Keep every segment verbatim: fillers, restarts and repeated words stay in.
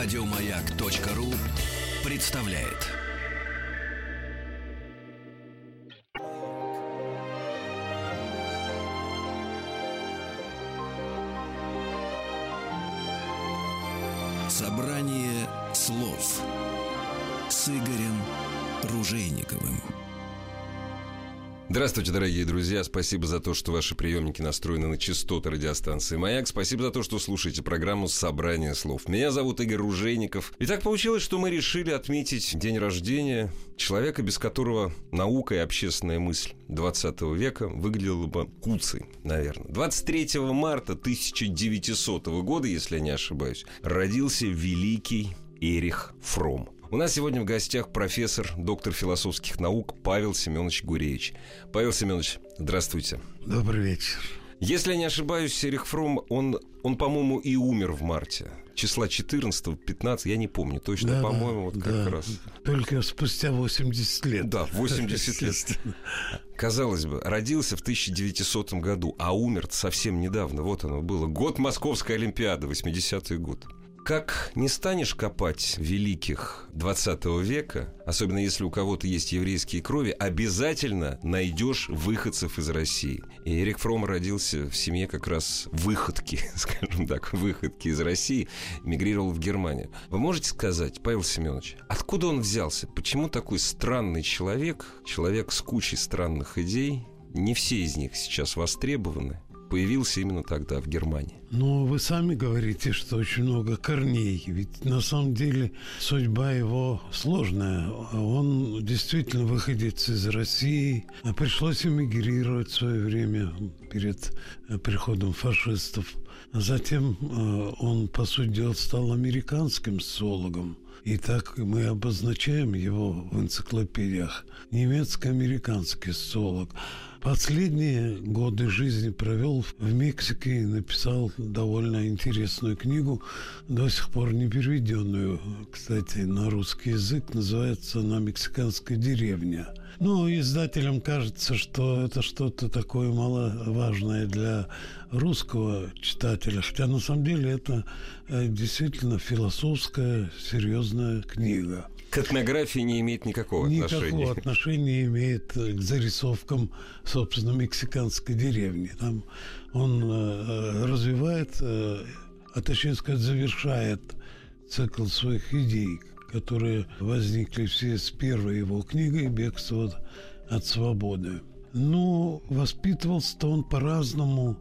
Радио Маяк.ру представляет. Собрание слов с Игорем Ружейниковым. Здравствуйте, дорогие друзья. Спасибо за то, что ваши приемники настроены на частоты радиостанции «Маяк». Спасибо за то, что слушаете программу «Собрание слов». Меня зовут Игорь Ружейников. И так получилось, что мы решили отметить день рождения человека, без которого наука и общественная мысль двадцатого века выглядела бы куцей, наверное. двадцать третьего марта тысяча девятисотого года, если я не ошибаюсь, родился великий Эрих Фромм. У нас сегодня в гостях профессор, доктор философских наук Павел Семенович Гуревич. Павел Семенович, здравствуйте. Добрый вечер. Если я не ошибаюсь, Эрих Фромм, он, он, по-моему, и умер в марте. Числа четырнадцатого, пятнадцатого, я не помню точно, да, по-моему, вот да, как раз. Только спустя восемьдесят лет. Да, восемьдесят лет. Казалось бы, родился в тысяча девятисотом году, а умер совсем недавно. Вот оно было. Год Московской Олимпиады, восьмидесятый год. Как не станешь копать великих двадцатого века, особенно если у кого-то есть еврейские крови, обязательно найдешь выходцев из России. И Эрих Фромм родился в семье как раз выходки, скажем так, выходки из России, мигрировал в Германию. Вы можете сказать, Павел Семенович, откуда он взялся? Почему такой странный человек, человек с кучей странных идей, не все из них сейчас востребованы, появился именно тогда, в Германии? Ну, вы сами говорите, что очень много корней. Ведь на самом деле судьба его сложная. Он действительно выходец из России. Пришлось эмигрировать в свое время перед приходом фашистов. Затем он, по сути дела, стал американским социологом. И так мы обозначаем его в энциклопедиях. Немецко-американский социолог. Последние годы жизни провел в Мексике и написал довольно интересную книгу, до сих пор не переведенную, кстати, на русский язык. Называется «На мексиканской деревне». Ну, издателям кажется, что это что-то такое маловажное для русского читателя, хотя на самом деле это действительно философская, серьезная книга. К этнографии не имеет никакого отношения. Никакого отношения имеет к зарисовкам, собственно, мексиканской деревни. Там он э, развивает, э, а точнее сказать, завершает цикл своих идей, которые возникли все с первой его книгой «Бегство от, от свободы». Но воспитывался-то он по-разному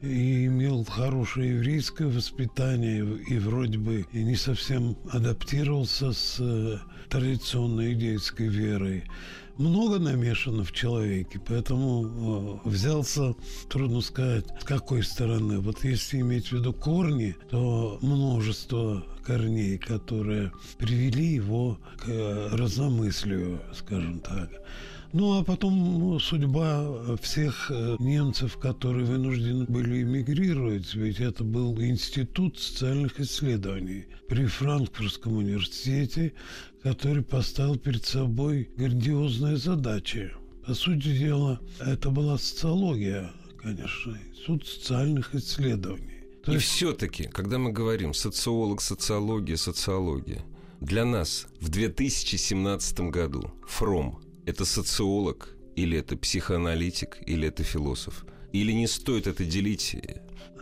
и имел хорошее еврейское воспитание, и вроде бы и не совсем адаптировался с традиционной иудейской верой. Много намешано в человеке, поэтому взялся, трудно сказать, с какой стороны. Вот если иметь в виду корни, то множество корней, которые привели его к разномыслию, скажем так. Ну, а потом ну, судьба всех немцев, которые вынуждены были эмигрировать, ведь это был Институт социальных исследований при Франкфуртском университете, который поставил перед собой грандиозные задачи. По сути дела, это была социология, конечно, Институт социальных исследований. То и есть... все-таки, когда мы говорим социолог, социология, социология, для нас в две тысячи семнадцатом году Фромм — это социолог, или это психоаналитик, или это философ? Или не стоит это делить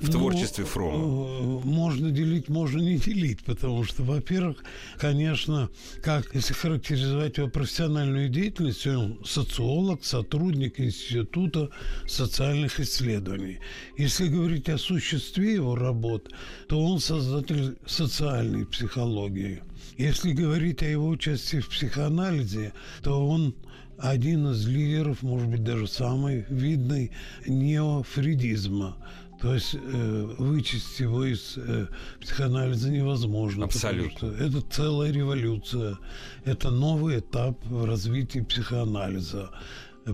в ну, творчестве Фромма? Можно делить, можно не делить, потому что, во-первых, конечно, как, если характеризовать его профессиональную деятельность, он социолог, сотрудник Института социальных исследований. Если говорить о существе его работ, то он создатель социальной психологии. Если говорить о его участии в психоанализе, то он один из лидеров, может быть, даже самый видный, неофрейдизма. То есть э, вычесть его из э, психоанализа невозможно. Абсолютно. Это целая революция. Это новый этап в развитии психоанализа.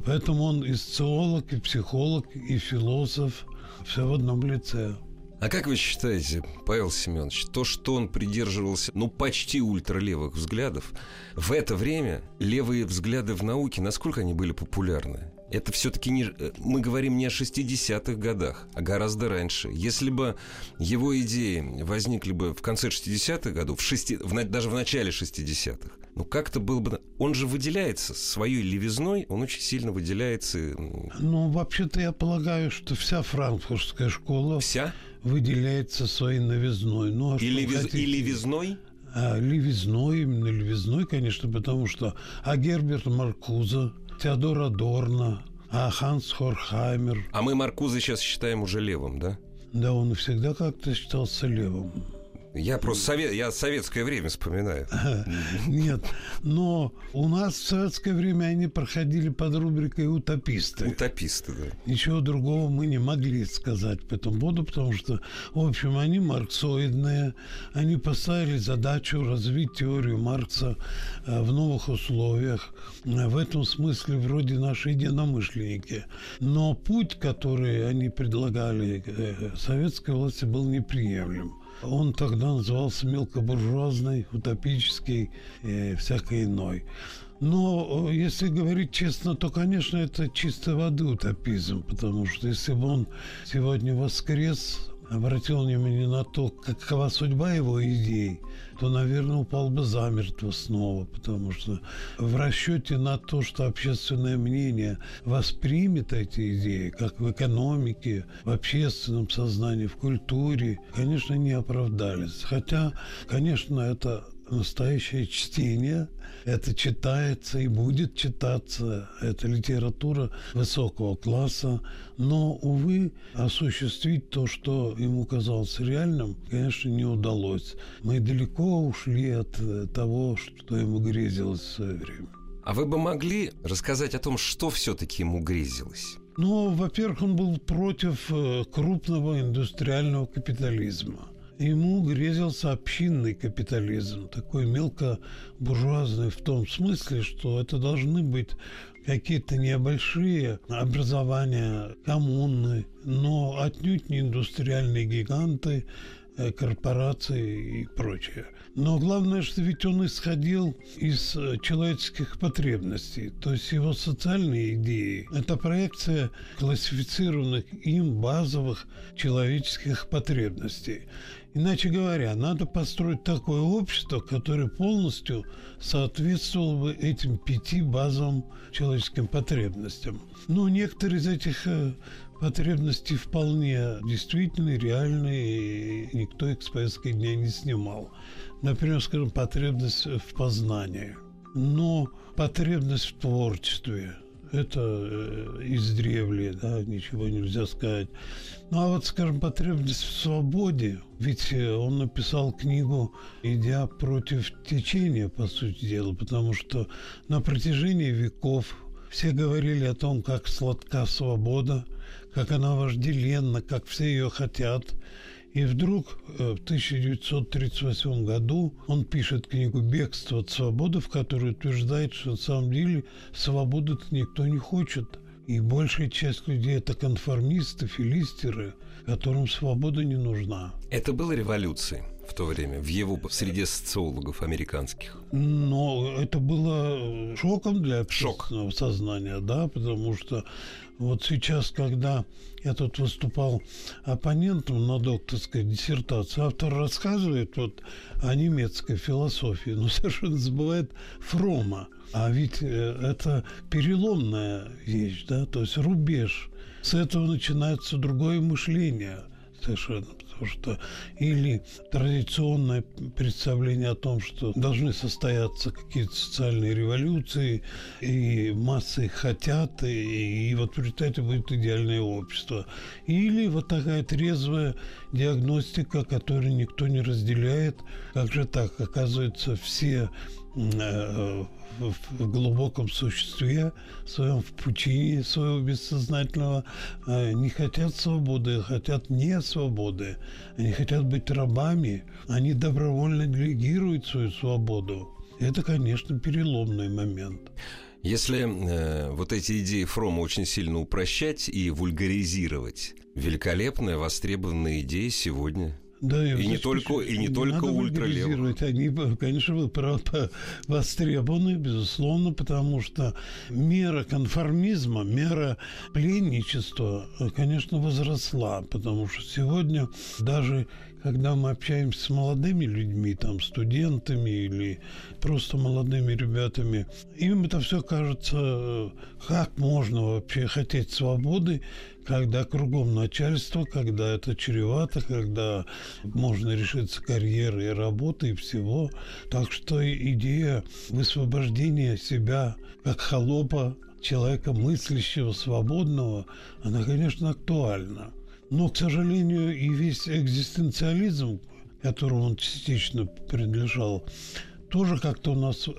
Поэтому он и социолог, и психолог, и философ. Все в одном лице. А как вы считаете, Павел Семенович, то, что он придерживался, ну, почти ультралевых взглядов, в это время левые взгляды в науке, насколько они были популярны? Это все-таки не... мы говорим не о шестидесятых годах, а гораздо раньше. Если бы его идеи возникли бы в конце шестидесятых годов, в шести... в... даже в начале шестидесятых, ну как-то было бы... Он же выделяется своей левизной, он очень сильно выделяется. Ну, вообще-то я полагаю, что вся франкфуртская школа вся? выделяется своей новизной. Ну, а и, левиз... хотите... и левизной? А, левизной, именно левизной, конечно, потому что... А Герберт Маркузе... Теодор Адорно, а Ханс Хорхаймер. А мы Маркузе сейчас считаем уже левым, да? Да, он всегда как-то считался левым. Я просто совет, я советское время вспоминаю. Нет, но у нас в советское время они проходили под рубрикой «утописты». Утописты, да. Ничего другого мы не могли сказать по этому поводу, потому что, в общем, они марксоидные, они поставили задачу развить теорию Маркса в новых условиях. В этом смысле вроде наши единомышленники. Но путь, который они предлагали советской власти, был неприемлем. Он тогда назывался мелкобуржуазный, утопический и всякой иной. Но, если говорить честно, то, конечно, это чистой воды утопизм, потому что если бы он сегодня воскрес, обратил внимание на то, какова судьба его идей, то, наверное, упал бы замертво снова, потому что в расчете на то, что общественное мнение воспримет эти идеи, как в экономике, в общественном сознании, в культуре, конечно, не оправдались. Хотя, конечно, это настоящее чтение, это читается и будет читаться, это литература высокого класса, но, увы, осуществить то, что ему казалось реальным, конечно, не удалось. Мы далеко ушли от того, что ему грезилось в свое время. А вы бы могли рассказать о том, что все-таки ему грезилось? Ну, во-первых, он был против крупного индустриального капитализма. Ему грезился общинный капитализм, такой мелкобуржуазный в том смысле, что это должны быть какие-то небольшие образования, коммуны, но отнюдь не индустриальные гиганты, корпорации и прочее. Но главное, что ведь он исходил из человеческих потребностей, то есть его социальные идеи – это проекция классифицированных им базовых человеческих потребностей. Иначе говоря, надо построить такое общество, которое полностью соответствовало бы этим пяти базовым человеческим потребностям. Но некоторые из этих потребности вполне действительные, реальные, и никто их с повестки дня не снимал. Например, скажем, потребность в познании. Но потребность в творчестве – это издревле, да, ничего нельзя сказать. Ну а вот, скажем, потребность в свободе, ведь он написал книгу, идя против течения, по сути дела, потому что на протяжении веков все говорили о том, как сладка свобода, как она вожделенна, как все ее хотят. И вдруг в тысяча девятьсот тридцать восьмом году он пишет книгу «Бегство от свободы», в которой утверждает, что на самом деле свободы-то никто не хочет. И большая часть людей – это конформисты, филистеры, которым свобода не нужна. Это было революцией в то время, в его в среде социологов американских? Но это было шоком для общественного Шок. сознания, да, потому что вот сейчас, когда я тут выступал оппонентом на докторской диссертации, автор рассказывает вот о немецкой философии, но совершенно забывает Фромма. А ведь это переломная вещь, да, то есть рубеж. С этого начинается другое мышление совершенно, потому что или традиционное представление о том, что должны состояться какие-то социальные революции, и массы их хотят, и, и вот в результате будет идеальное общество. Или вот такая трезвая диагностика, которую никто не разделяет. Как же так? Оказывается, все в глубоком существе своем, в пучине своего бессознательного, не хотят свободы, хотят не свободы. Они хотят быть рабами, они добровольно делегируют свою свободу. Это, конечно, переломный момент. Если э, вот эти идеи Фромма очень сильно упрощать и вульгаризировать, великолепная востребованная идея сегодня. Да, и, и не только, и не только ультралевые. Они, конечно, востребованы, безусловно, потому что мера конформизма, мера пленничества, конечно, возросла, потому что сегодня даже когда мы общаемся с молодыми людьми, там, студентами или просто молодыми ребятами, им это все кажется, как можно вообще хотеть свободы, когда кругом начальство, когда это чревато, когда можно решиться карьеры и работы и всего. Так что идея высвобождения себя как холопа, человека мыслящего, свободного, она, конечно, актуальна. Но, к сожалению, и весь экзистенциализм, которому он частично принадлежал, тоже как-то у нас э,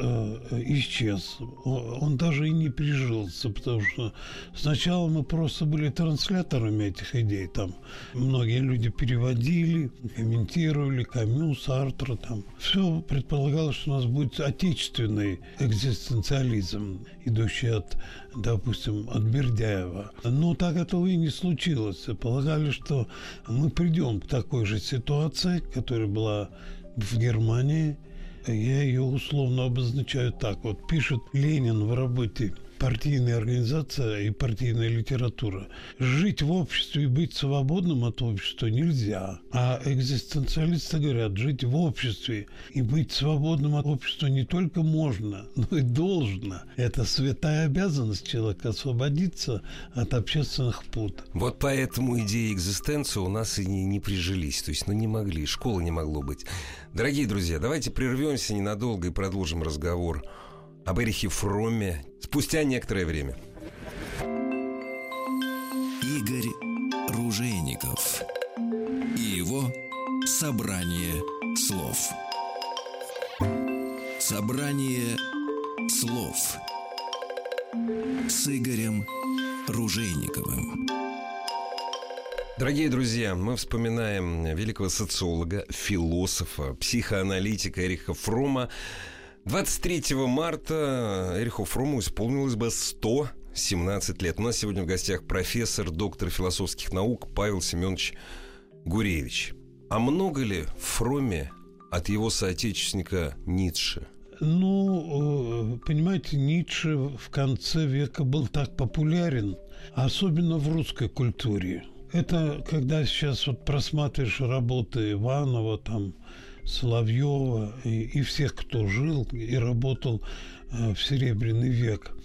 исчез. Он даже и не прижился, потому что сначала мы просто были трансляторами этих идей. Там многие люди переводили, комментировали, Камю, Сартра. Там. Все предполагалось, что у нас будет отечественный экзистенциализм, идущий от, допустим, от Бердяева. Но так этого и не случилось. Полагали, что мы придем к такой же ситуации, которая была в Германии. Я ее условно обозначаю так. Вот пишет Ленин в работе «Партийная организация и партийная литература». Жить в обществе и быть свободным от общества нельзя. А экзистенциалисты говорят, жить в обществе и быть свободным от общества не только можно, но и должно. Это святая обязанность человека освободиться от общественных пут. Вот поэтому идеи экзистенции у нас и не, не прижились. То есть, ну, не могли, школы не могло быть. Дорогие друзья, давайте прервемся ненадолго и продолжим разговор об Эрихе Фромме спустя некоторое время. Игорь Ружейников и его собрание слов. Собрание слов с Игорем Ружейниковым. Дорогие друзья, мы вспоминаем великого социолога, философа, психоаналитика Эриха Фромма. двадцать третьего марта Эриху Фромму исполнилось бы сто семнадцать лет. У нас сегодня в гостях профессор, доктор философских наук Павел Семенович Гуревич. А много ли в Фромме от его соотечественника Ницше? Ну, понимаете, Ницше в конце века был так популярен, особенно в русской культуре. Это когда сейчас вот просматриваешь работы Иванова, там, Соловьева и, и всех, кто жил и работал э, в Серебряный век.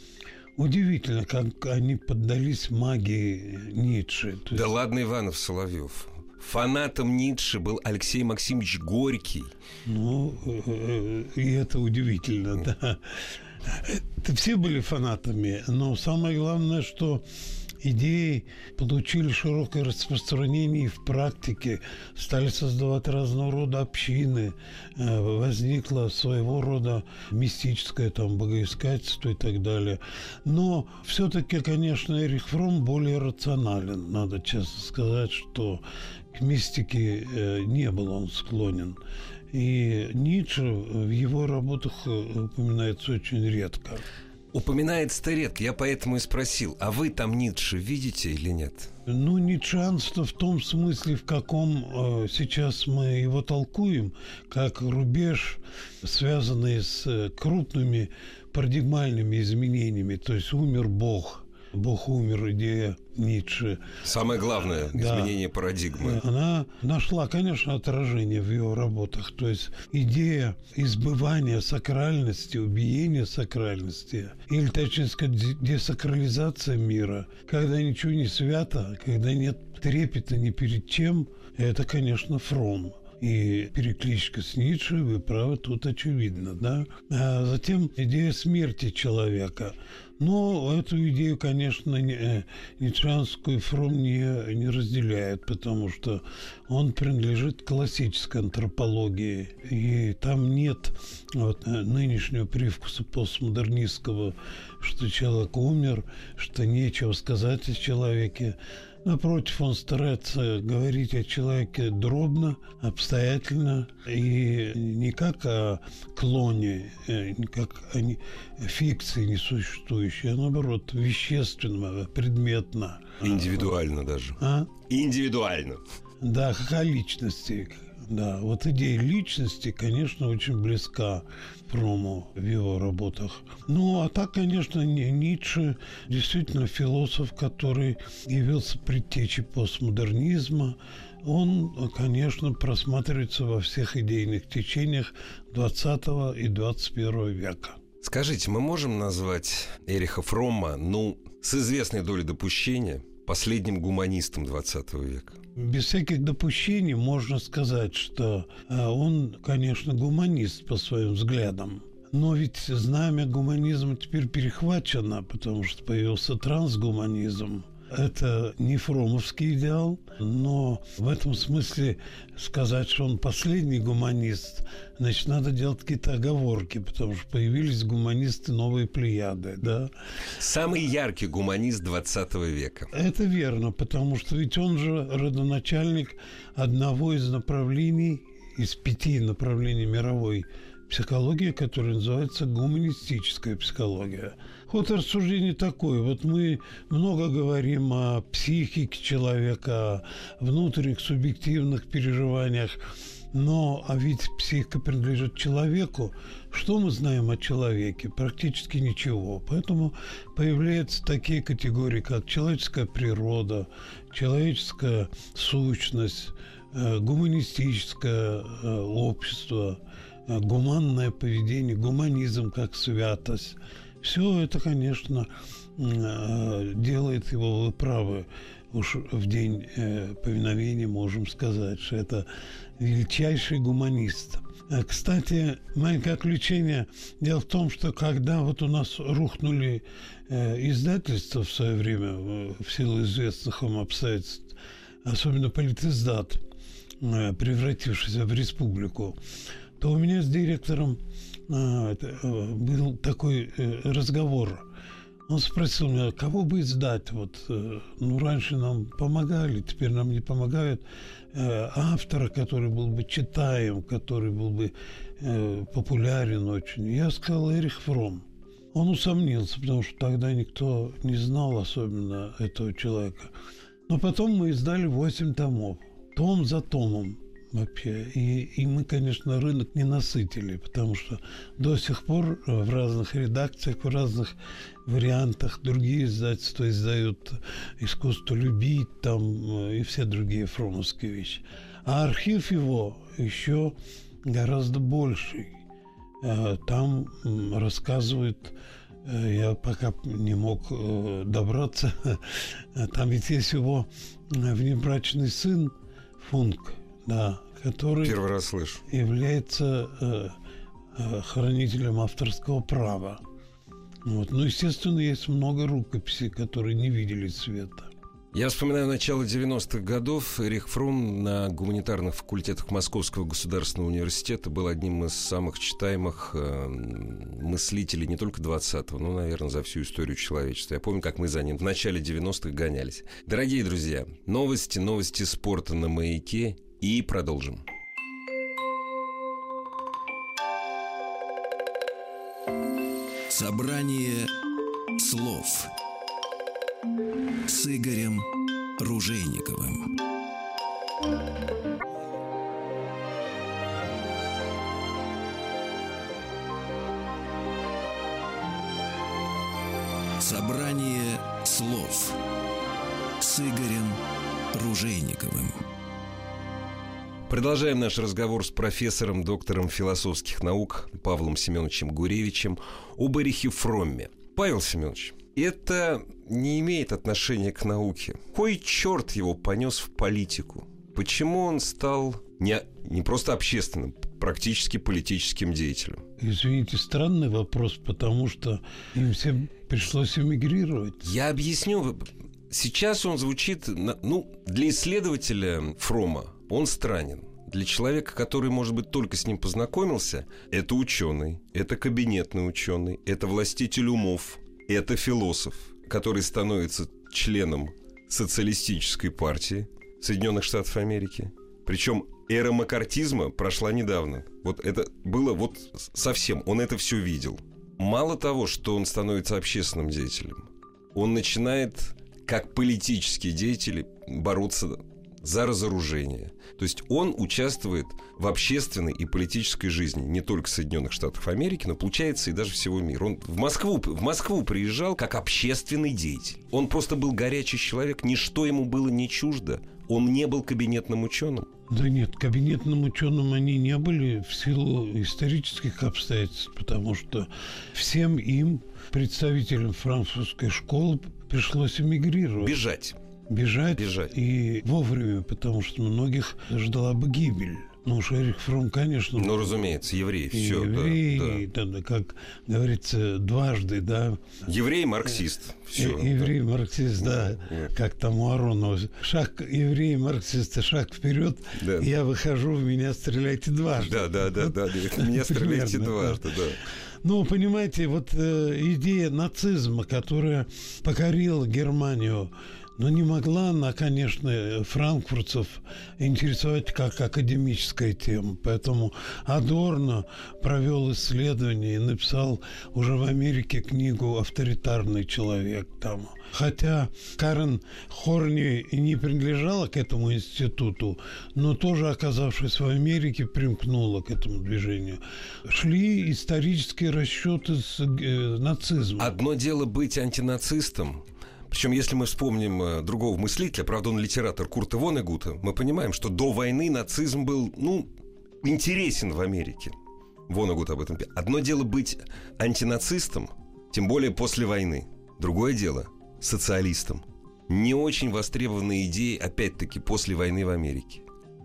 Удивительно, как они поддались магии Ницше. То есть... Да ладно, Иванов, Соловьев. Фанатом Ницше был Алексей Максимович Горький. Ну, э, э, и это удивительно, да. Все были фанатами, но самое главное, что идеи получили широкое распространение и в практике стали создавать разного рода общины, возникло своего рода мистическое там, богоискательство и так далее. Но все-таки, конечно, Эрих Фромм более рационален. Надо честно сказать, что к мистике не был он склонен. И Ницше в его работах упоминается очень редко. Упоминается-то редко, я поэтому и спросил, а вы там Ницше видите или нет? Ну, ницшеанство в том смысле, в каком э, сейчас мы его толкуем, как рубеж, связанный с э, крупными парадигмальными изменениями, то есть умер Бог. Бог умер, идея Ницше. Самое главное, да, изменение парадигмы. Она нашла, конечно, отражение в ее работах. То есть идея избывания сакральности, убиения сакральности, или, точнее сказать, десакрализация мира, когда ничего не свято, когда нет трепета ни перед чем, это, конечно, Фромм. И перекличка с Ницше, вы правы, тут очевидно, да? А затем идея смерти человека. Но эту идею, конечно, ницшеанскую Фромм не, не разделяет, потому что он принадлежит классической антропологии. И там нет вот, нынешнего привкуса постмодернистского, что человек умер, что нечего сказать о человеке. Напротив, он старается говорить о человеке дробно, обстоятельно и не как о клоне, как о фикции несуществующей, а наоборот, вещественно, предметно. Индивидуально а, даже. А? Индивидуально. Да, как о личности. да. Вот идея личности, конечно, очень близка Фрому в его работах. Ну, а так, конечно, Ницше действительно философ, который явился предтечей постмодернизма. Он, конечно, просматривается во всех идейных течениях двадцатого и двадцать первого века. Скажите, мы можем назвать Эриха Фромма, ну, с известной долей допущения, последним гуманистом двадцатого века? Без всяких допущений можно сказать, что он, конечно, гуманист по своим взглядам. Но ведь знамя гуманизма теперь перехвачено, потому что появился трансгуманизм. Это не фроммовский идеал, но в этом смысле сказать, что он последний гуманист, значит, надо делать какие-то оговорки, потому что появились гуманисты новые плеяды, да? Самый яркий гуманист двадцатого века. Это верно, потому что ведь он же родоначальник одного из направлений, из пяти направлений мировой психологии, которая называется гуманистическая психология. Ход рассуждений такой. Вот мы много говорим о психике человека, о внутренних субъективных переживаниях. Но а ведь психика принадлежит человеку. Что мы знаем о человеке? Практически ничего. Поэтому появляются такие категории, как человеческая природа, человеческая сущность, гуманистическое общество, гуманное поведение, гуманизм как святость. Все это, конечно, делает его, вы правы, уж в день повиновения можем сказать, что это величайший гуманист. Кстати, маленькое отвлечение. Дело в том, что когда вот у нас рухнули издательства в свое время, в силу известных вам обстоятельств, особенно политиздат, превратившийся в республику, то у меня с директором а, был такой разговор. Он спросил меня, кого бы издать? Вот, ну, раньше нам помогали, теперь нам не помогают. Автора, который был бы читаем, который был бы э, популярен очень. Я сказал Эрих Фромм. Он усомнился, потому что тогда никто не знал особенно этого человека. Но потом мы издали восемь томов. Том за томом. Вообще. И, и мы, конечно, рынок не насытили, потому что до сих пор в разных редакциях, в разных вариантах другие издательства издают «Искусство любить» там, и все другие фроммовские вещи. А архив его еще гораздо больший. Там рассказывают... Я пока не мог добраться. Там ведь есть его внебрачный сын Функ. Да, который первый раз слышу. Является э, э, хранителем авторского права. Вот. Но, естественно, есть много рукописей, которые не видели света. Я вспоминаю начало девяностых годов. Эрих Фромм на гуманитарных факультетах Московского государственного университета был одним из самых читаемых э, мыслителей не только двадцатого, но, наверное, за всю историю человечества. Я помню, как мы за ним в начале девяностых гонялись. Дорогие друзья, новости, новости спорта на «Маяке». И продолжим. Собрание слов с Игорем Ружейниковым. Собрание слов с Игорем Ружейниковым. Продолжаем наш разговор с профессором, доктором философских наук Павлом Семеновичем Гуревичем об Эрихе Фромме. Павел Семенович, это не имеет отношения к науке. Кой черт его понес в политику? Почему он стал не, не просто общественным, практически политическим деятелем? Извините, странный вопрос, потому что им всем пришлось эмигрировать. Я объясню. Сейчас он звучит, ну, для исследователя Фромма он странен. Для человека, который, может быть, только с ним познакомился, это ученый, это кабинетный ученый, это властитель умов, это философ, который становится членом социалистической партии Соединенных Штатов Америки. Причем эра маккартизма прошла недавно. Вот это было вот совсем. Он это все видел. Мало того, что он становится общественным деятелем, он начинает, как политические деятели, бороться за разоружение. То есть он участвует в общественной и политической жизни не только Соединенных Штатов Америки, но, получается, и даже всего мира. Он в Москву, в Москву приезжал как общественный деятель. Он просто был горячий человек, ничто ему было не чуждо. Он не был кабинетным ученым. Да нет, кабинетным ученым они не были в силу исторических обстоятельств, потому что всем им, представителям франкфуртской школы, пришлось эмигрировать. Бежать. Бежать, Бежать. И вовремя, потому что многих ждала бы гибель. Ну, Эрих Фромм, конечно... Ну, разумеется, евреи. Все, евреи, да, да. И, да, да, как говорится, дважды, да. Еврей-марксист. Все, еврей-марксист, да. да. да. Как там у Аронова. Шаг еврей-марксиста, шаг вперед. Да. Я выхожу, в меня стреляйте дважды. Да, да, да, вот, да, да. Меня стреляйте дважды, да. Ну, понимаете, вот э, идея нацизма, которая покорила Германию... Но не могла она, конечно, франкфуртцев интересовать как академическая тема. Поэтому Адорно провел исследование и написал уже в Америке книгу «Авторитарный человек». Там. Хотя Карен Хорни не принадлежала к этому институту, но тоже, оказавшись в Америке, примкнула к этому движению. Шли исторические расчеты с э, нацизмом. Одно дело быть антинацистом. Причем, если мы вспомним другого мыслителя, правда, он литератор, Курта Вонегута, мы понимаем, что до войны нацизм был, ну, интересен в Америке. Вонегут об этом писал. Одно дело быть антинацистом, тем более после войны. Другое дело – социалистом. Не очень востребованные идеи, опять-таки, после войны в Америке.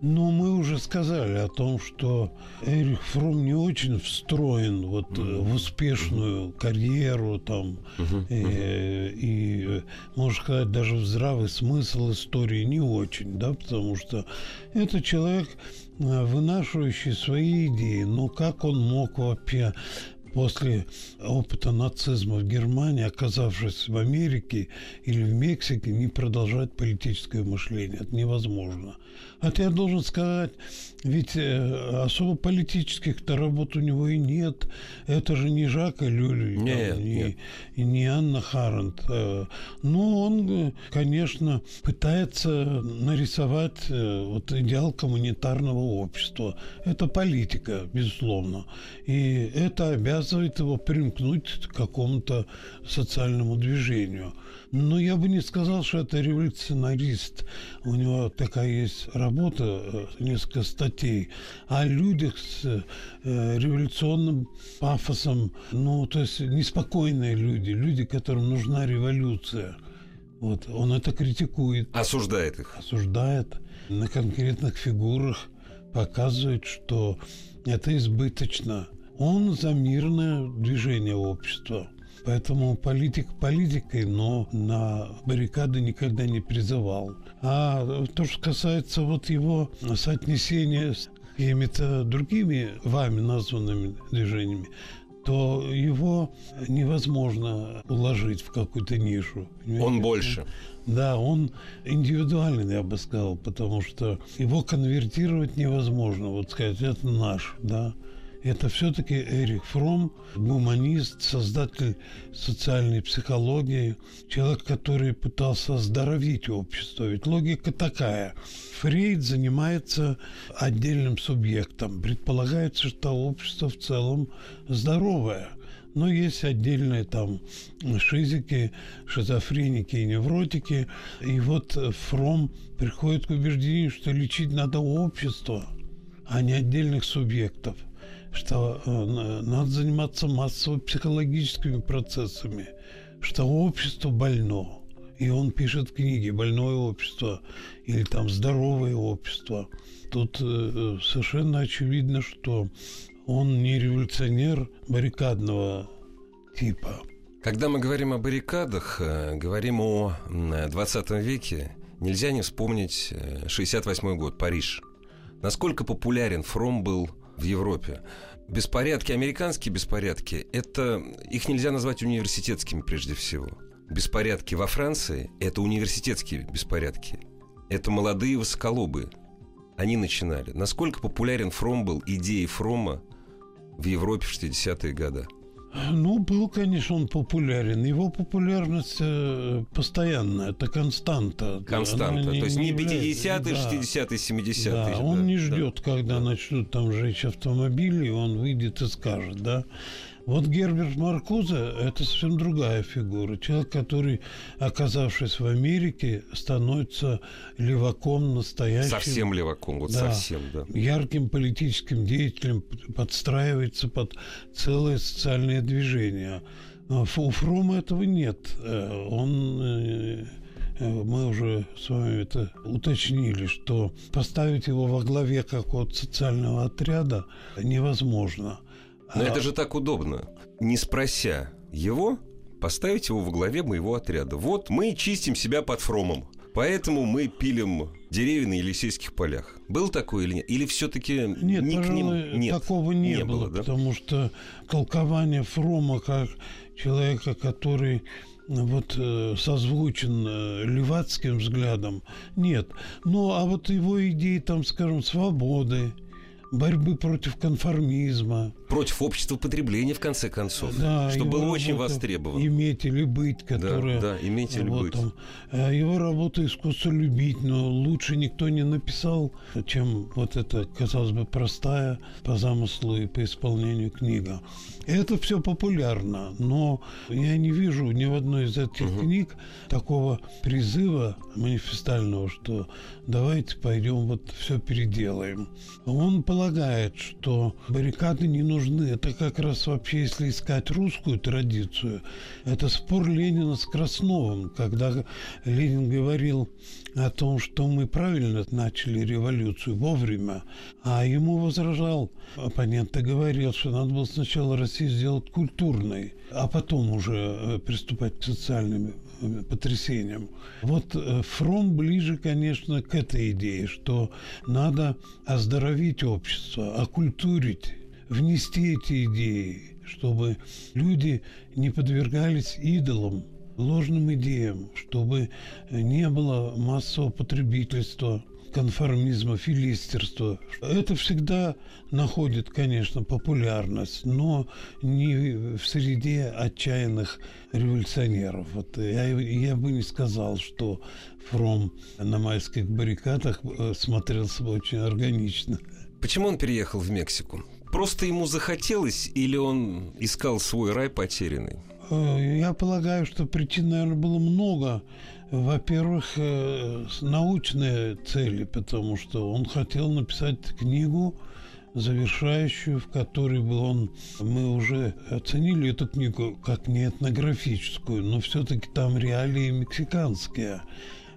Ну, мы уже сказали о том, что Эрих Фромм не очень встроен вот, mm-hmm. в успешную mm-hmm. карьеру, там, mm-hmm. э, и, можно сказать, даже в здравый смысл истории не очень, да, потому что это человек, вынашивающий свои идеи, но как он мог вообще... После опыта нацизма в Германии, оказавшись в Америке или в Мексике, не продолжать политическое мышление. Это невозможно. Хотя я должен сказать, ведь особо политических-то работ у него и нет. Это же не Жак Ellul, нет, там, нет. И, и не Анна Харант. Но он, конечно, пытается нарисовать вот идеал коммунитарного общества. Это политика, безусловно. И это обязательно обязывает его примкнуть к какому-то социальному движению. Но я бы не сказал, что это революционарист. У него такая есть работа, несколько статей о людях с революционным пафосом. Ну, то есть неспокойные люди, люди, которым нужна революция. Вот. Он это критикует. Осуждает их. Осуждает. На конкретных фигурах показывает, что это избыточно. Он за мирное движение общества. Поэтому политик политикой, но на баррикады никогда не призывал. А то, что касается вот его соотнесения с какими-то другими вами названными движениями, то его невозможно уложить в какую-то нишу. Понимаете? Он больше. Да, он индивидуальный, я бы сказал, потому что его конвертировать невозможно. Вот сказать, это наш, да. Это все-таки Эрих Фромм, гуманист, создатель социальной психологии, человек, который пытался оздоровить общество. Ведь логика такая. Фрейд занимается отдельным субъектом. Предполагается, что общество в целом здоровое. Но есть отдельные там шизики, шизофреники и невротики. И вот Фромм приходит к убеждению, что лечить надо общество, а не отдельных субъектов. Что надо заниматься массово-психологическими процессами, что общество больно. И он пишет книги «Больное общество» или там «Здоровое общество». Тут совершенно очевидно, что он не революционер баррикадного типа. Когда мы говорим о баррикадах, говорим о двадцатом веке, нельзя не вспомнить шестьдесят восьмой год, Париж. Насколько популярен Фромм был в Европе. Беспорядки, американские беспорядки, это их нельзя назвать университетскими прежде всего. Беспорядки во Франции – это университетские беспорядки. Это молодые высоколобые. Они начинали. Насколько популярен Фромм был, идеи Фромма в Европе в шестидесятые годы? Ну, был, конечно, он популярен. Его популярность постоянная, это константа. Константа, не, то есть не пятидесятые, да, шестидесятые, семидесятые. Да, да, он не ждет, да, когда, да, начнут там жечь автомобили, он выйдет и скажет, да. Вот Герберт Маркузе – это совсем другая фигура. Человек, который, оказавшись в Америке, становится леваком настоящим. Совсем леваком, вот да, совсем, да. Ярким политическим деятелем, подстраивается под целое социальное движение. У Фромма этого нет. Он... Мы уже с вами это уточнили, что поставить его во главе какого-то социального отряда невозможно. Но а... это же так удобно. Не спрося его, поставить его во главе моего отряда. Вот мы чистим себя под Фроммом, поэтому мы пилим деревья на Елисейских полях. Был такой или нет? Или все-таки нет, ни пожалуй, к ним... Нет, такого не, не было, было, да? Потому что толкование Фромма как человека, который... вот созвучен левацким взглядом, нет. Ну, а вот его идеи, там, скажем, свободы, борьбы против конформизма. Против общества потребления, в конце концов. Да, что было очень востребовано. «Иметь или быть», которая... Да, да, «Иметь или вот, быть». Там, его работа «Искусство любить», но лучше никто не написал, чем вот эта, казалось бы, простая по замыслу и по исполнению книга. Это все популярно, но я не вижу ни в одной из этих угу. книг такого призыва манифестального, что давайте пойдем вот все переделаем. Он полагает, что баррикады не нужны. Это как раз вообще, если искать русскую традицию, это спор Ленина с Красновым, когда Ленин говорил о том, что мы правильно начали революцию вовремя, а ему возражал оппонент и говорил, что надо было сначала рассказать, сделать культурной, а потом уже приступать к социальным потрясениям. Вот Фромм ближе, конечно, к этой идее, что надо оздоровить общество, окультурить, внести эти идеи, чтобы люди не подвергались идолам, ложным идеям, чтобы не было массового потребительства, конформизма, филистерства. Это всегда находит, конечно, популярность, но не в среде отчаянных революционеров. Вот я, я бы не сказал, что Фромм на майских баррикадах смотрелся бы очень органично. Почему он переехал в Мексику? Просто ему захотелось или он искал свой рай потерянный? Я полагаю, что причин, наверное, было много. Во-первых, научные цели, потому что он хотел написать книгу, завершающую, в которой был он... Мы уже оценили эту книгу как не этнографическую, но все-таки там реалии мексиканские.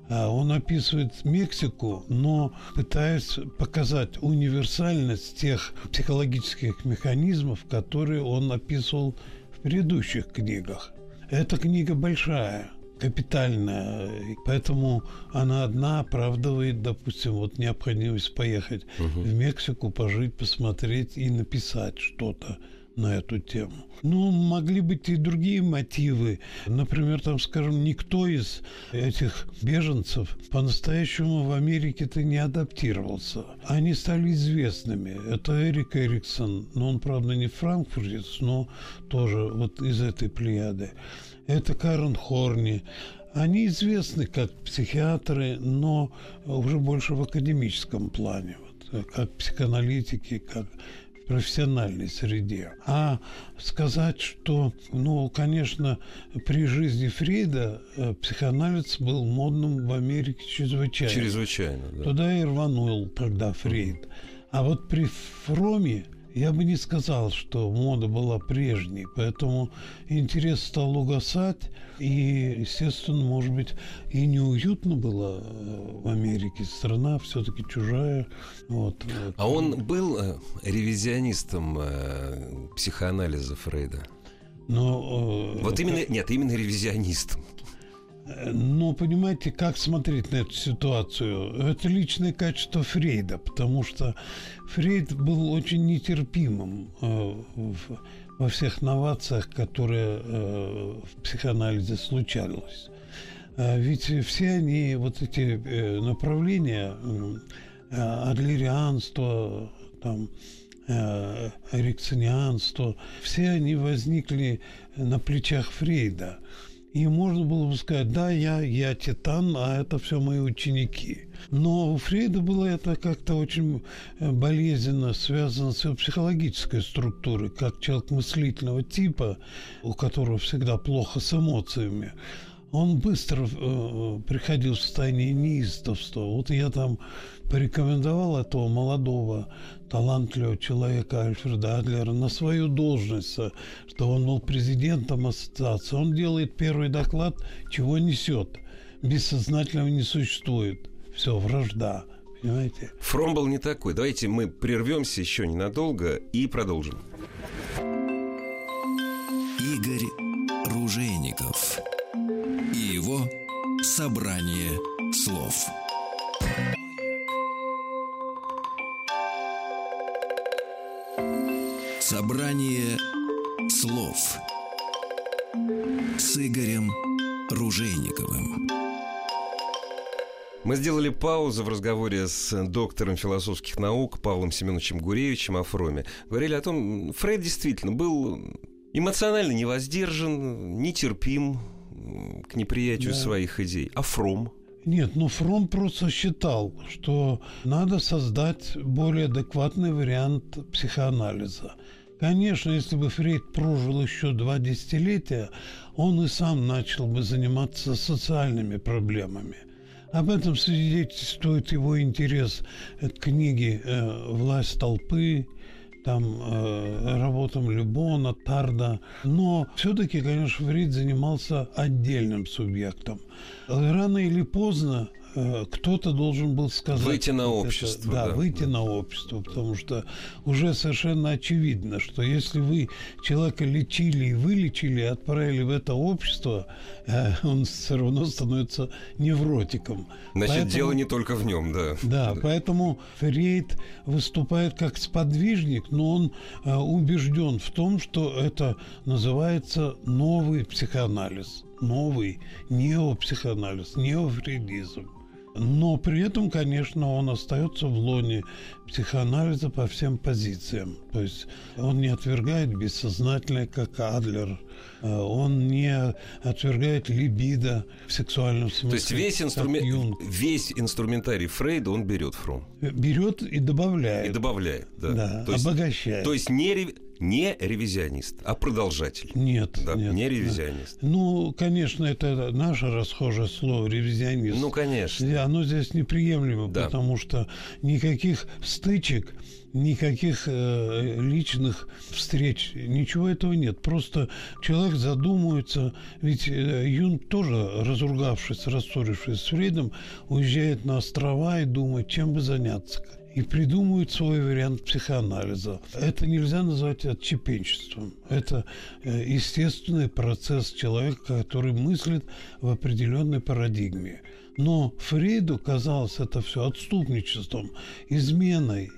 Он описывает Мексику, но пытаясь показать универсальность тех психологических механизмов, которые он описывал в предыдущих книгах. Эта книга большая, капитальная, поэтому она одна оправдывает, допустим, вот необходимость поехать угу. в Мексику, пожить, посмотреть и написать что-то на эту тему. Ну, могли быть и другие мотивы. Например, там, скажем, никто из этих беженцев по-настоящему в Америке-то не адаптировался. Они стали известными. Это Эрик Эриксон, но он, правда, не франкфуртец, но тоже вот из этой плеяды. Это Карен Хорни. Они известны как психиатры, но уже больше в академическом плане, вот, как психоаналитики, как профессиональной среде. А сказать, что, ну, конечно, при жизни Фрейда психоанализ был модным в Америке чрезвычайно. Чрезвычайно, да. Туда и рванул тогда Фрейд. А вот при Фромме я бы не сказал, что мода была прежней, поэтому интерес стал угасать, и, естественно, может быть, и неуютно было в Америке, страна все-таки чужая. Вот. А он был ревизионистом психоанализа Фрейда? Но, вот именно, как... нет, именно ревизионистом. Но, понимаете, как смотреть на эту ситуацию? Это личное качество Фрейда, потому что Фрейд был очень нетерпимым во всех новациях, которые в психоанализе случались. Ведь все они, вот эти направления, адлерианство, там, эриксонианство, все они возникли на плечах Фрейда. И можно было бы сказать, да, я, я титан, а это все мои ученики. Но у Фрейда было это как-то очень болезненно связано с его психологической структурой, как человек мыслительного типа, у которого всегда плохо с эмоциями. Он быстро э, приходил в состояние неистовства. Вот я там порекомендовал этого молодого, талантливого человека Альфреда Адлера на свою должность, что он был президентом ассоциации. Он делает первый доклад, чего несет. Бессознательного не существует. Все, вражда. Понимаете? Фромм был не такой. Давайте мы прервемся еще ненадолго и продолжим. Игорь Ружейников и его собрание слов. Собрание слов с Игорем Ружейниковым. Мы сделали паузу в разговоре с доктором философских наук Павлом Семеновичем Гуревичем о Фромме. Говорили о том, Фрейд действительно был эмоционально невоздержан, нетерпим к неприятию да. своих идей. А Фромм? Нет, ну Фромм просто считал, что надо создать более адекватный вариант психоанализа. Конечно, если бы Фрейд прожил еще два десятилетия, он и сам начал бы заниматься социальными проблемами. Об этом свидетельствует его интерес к книге «Власть толпы», там э, работам Ле Бона, Тарда. Но все-таки, конечно, Фрейд занимался отдельным субъектом. Рано или поздно э, кто-то должен был сказать... Выйти на общество. Это, да, да, выйти да. на общество, потому что уже совершенно очевидно, что если вы человека лечили и вылечили, отправили в это общество, э, он все равно становится невротиком. Значит, поэтому, дело не только в нем, да. Да, да. Поэтому Фрейд выступает как сподвижник, но он э, убежден в том, что это называется новый психоанализ, новый неопсихоанализ, неофрейдизм. Но при этом, конечно, он остается в лоне психоанализа по всем позициям. То есть он не отвергает бессознательное, как Адлер, он не отвергает либидо в сексуальном смысле. То есть весь, инструмен... весь инструментарий Фрейда он берет, Фромм? Берет и добавляет. И добавляет, да. да то есть, обогащает. То есть не рев... Не ревизионист, а продолжатель. Нет, да, нет. Не ревизионист. Да. Ну, конечно, это наше расхожее слово ревизионист. Ну, конечно. Оно здесь неприемлемо, да. потому что никаких стычек, никаких э, личных встреч, ничего этого нет. Просто человек задумывается. Ведь э, Юнг тоже, разругавшись, рассорившись с Фрейдом, уезжает на острова и думает, чем бы заняться. И придумывают свой вариант психоанализа. Это нельзя назвать отщепенчеством. Это естественный процесс человека, который мыслит в определенной парадигме. Но Фрейду казалось это все отступничеством, изменой.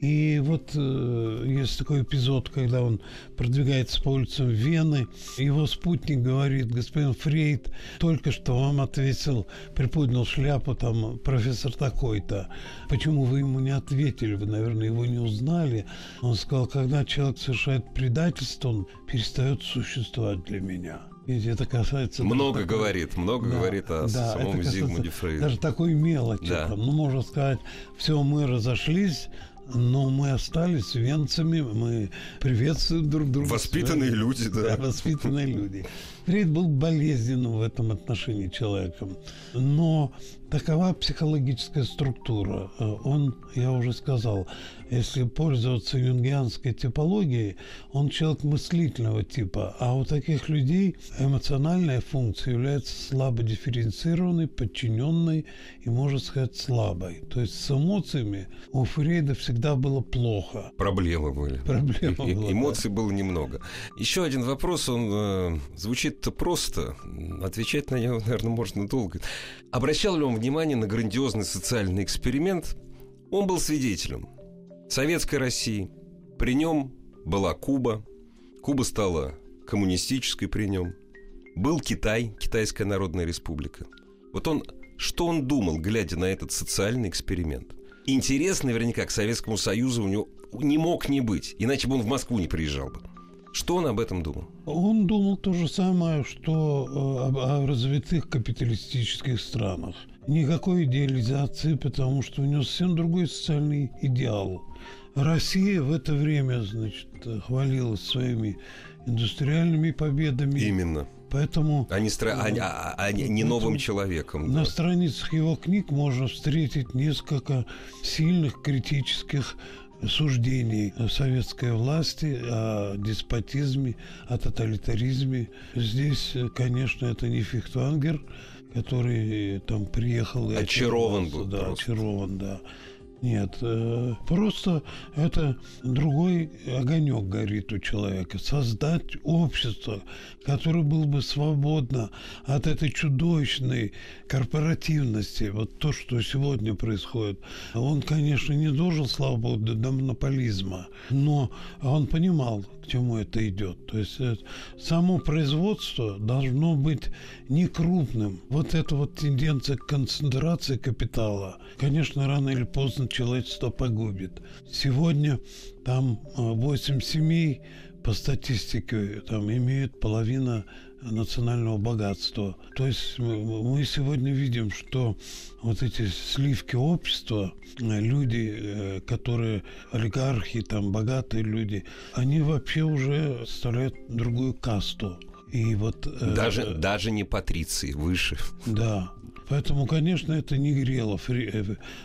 И вот э, есть такой эпизод, когда он продвигается по улицам Вены. Его спутник говорит: господин Фрейд, только что вам ответил, приподнял шляпу там профессор такой-то. Почему вы ему не ответили? Вы, наверное, его не узнали. Он сказал, когда человек совершает предательство, он перестает существовать для меня. Ведь это касается... Много такой, говорит, много да, говорит о да, самом Зигмунде Фрейде. Даже такой мелочи. Да. Там, ну, можно сказать, все, мы разошлись... Но мы остались венцами, мы приветствуем друг друга. Воспитанные люди, да. да. Воспитанные люди. Фрейд был болезненным в этом отношении человеком. Но такова психологическая структура. Он, я уже сказал, если пользоваться юнгианской типологией, он человек мыслительного типа. А у таких людей эмоциональная функция является слабо дифференцированной, подчиненной и, можно сказать, слабой. То есть с эмоциями у Фрейда всегда было плохо. Проблемы были. Проблемы э- было, эмоций да. было немного. Еще один вопрос, он э, звучит-то просто. Отвечать на него, наверное, можно долго. Обращал ли он внимание на грандиозный социальный эксперимент? Он был свидетелем. Советской России. При нем была Куба. Куба стала коммунистической при нем. Был Китай, Китайская Народная Республика. Вот он, что он думал, глядя на этот социальный эксперимент? интерес наверняка к Советскому Союзу у него не мог не быть, иначе бы он в Москву не приезжал бы. Что он об этом думал? Он думал то же самое, что о развитых капиталистических странах. Никакой идеализации, потому что у него совсем другой социальный идеал. Россия в это время, значит, хвалилась своими индустриальными победами. Именно. Поэтому... А не, стра... а, а, а не новым человеком. На да. страницах его книг можно встретить несколько сильных критических суждений о советской власти, о деспотизме, о тоталитаризме. Здесь, конечно, это не Фейхтвангер, который там приехал... И очарован, очарован был. Да, просто. очарован, да. Нет, просто это другой огонек горит у человека. Создать общество, которое было бы свободно от этой чудовищной корпоративности, вот то, что сегодня происходит. Он, конечно, не должен, слава богу, до монополизма, но он понимал, к чему это идет. То есть само производство должно быть не крупным. Вот эта вот тенденция к концентрации капитала, конечно, рано или поздно человечество погубит. Сегодня там восемь семей по статистике там имеют половину национального богатства. То есть мы сегодня видим, что вот эти сливки общества, люди, которые олигархи, там богатые люди, они вообще уже составляют другую касту. И вот, даже, э, даже не патриции, выше. Да. Поэтому, конечно, это не грело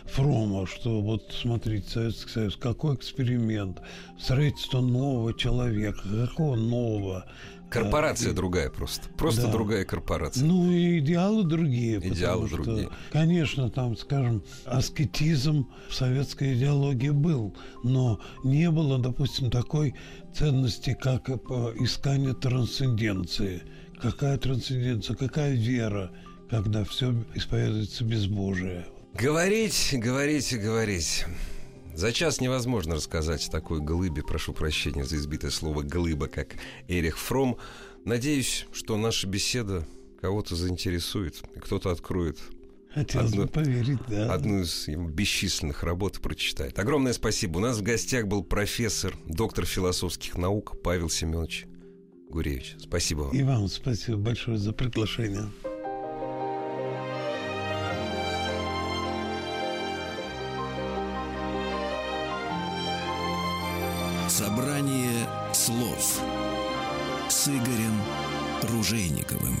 Фромма, что вот, смотрите, Советский Союз, какой эксперимент, строительство нового человека, какого нового. Корпорация а, другая просто, просто да. другая корпорация. Ну и идеалы другие. Идеалы потому, другие. Что, конечно, там, скажем, аскетизм в советской идеологии был, но не было, допустим, такой ценности, как искание трансценденции. Какая трансценденция, какая вера, когда все исповедуется безбожие. Говорить, говорить и говорить. За час невозможно рассказать о такой глыбе, прошу прощения за избитое слово «глыба», как Эрих Фромм. Надеюсь, что наша беседа кого-то заинтересует, и кто-то откроет Хотелось одну, бы поверить, да. одну из бесчисленных работ и прочитает. Огромное спасибо. У нас в гостях был профессор, доктор философских наук Павел Семенович Гуревич. Спасибо вам. И вам спасибо большое за приглашение. Собрание слов с Игорем Ружейниковым.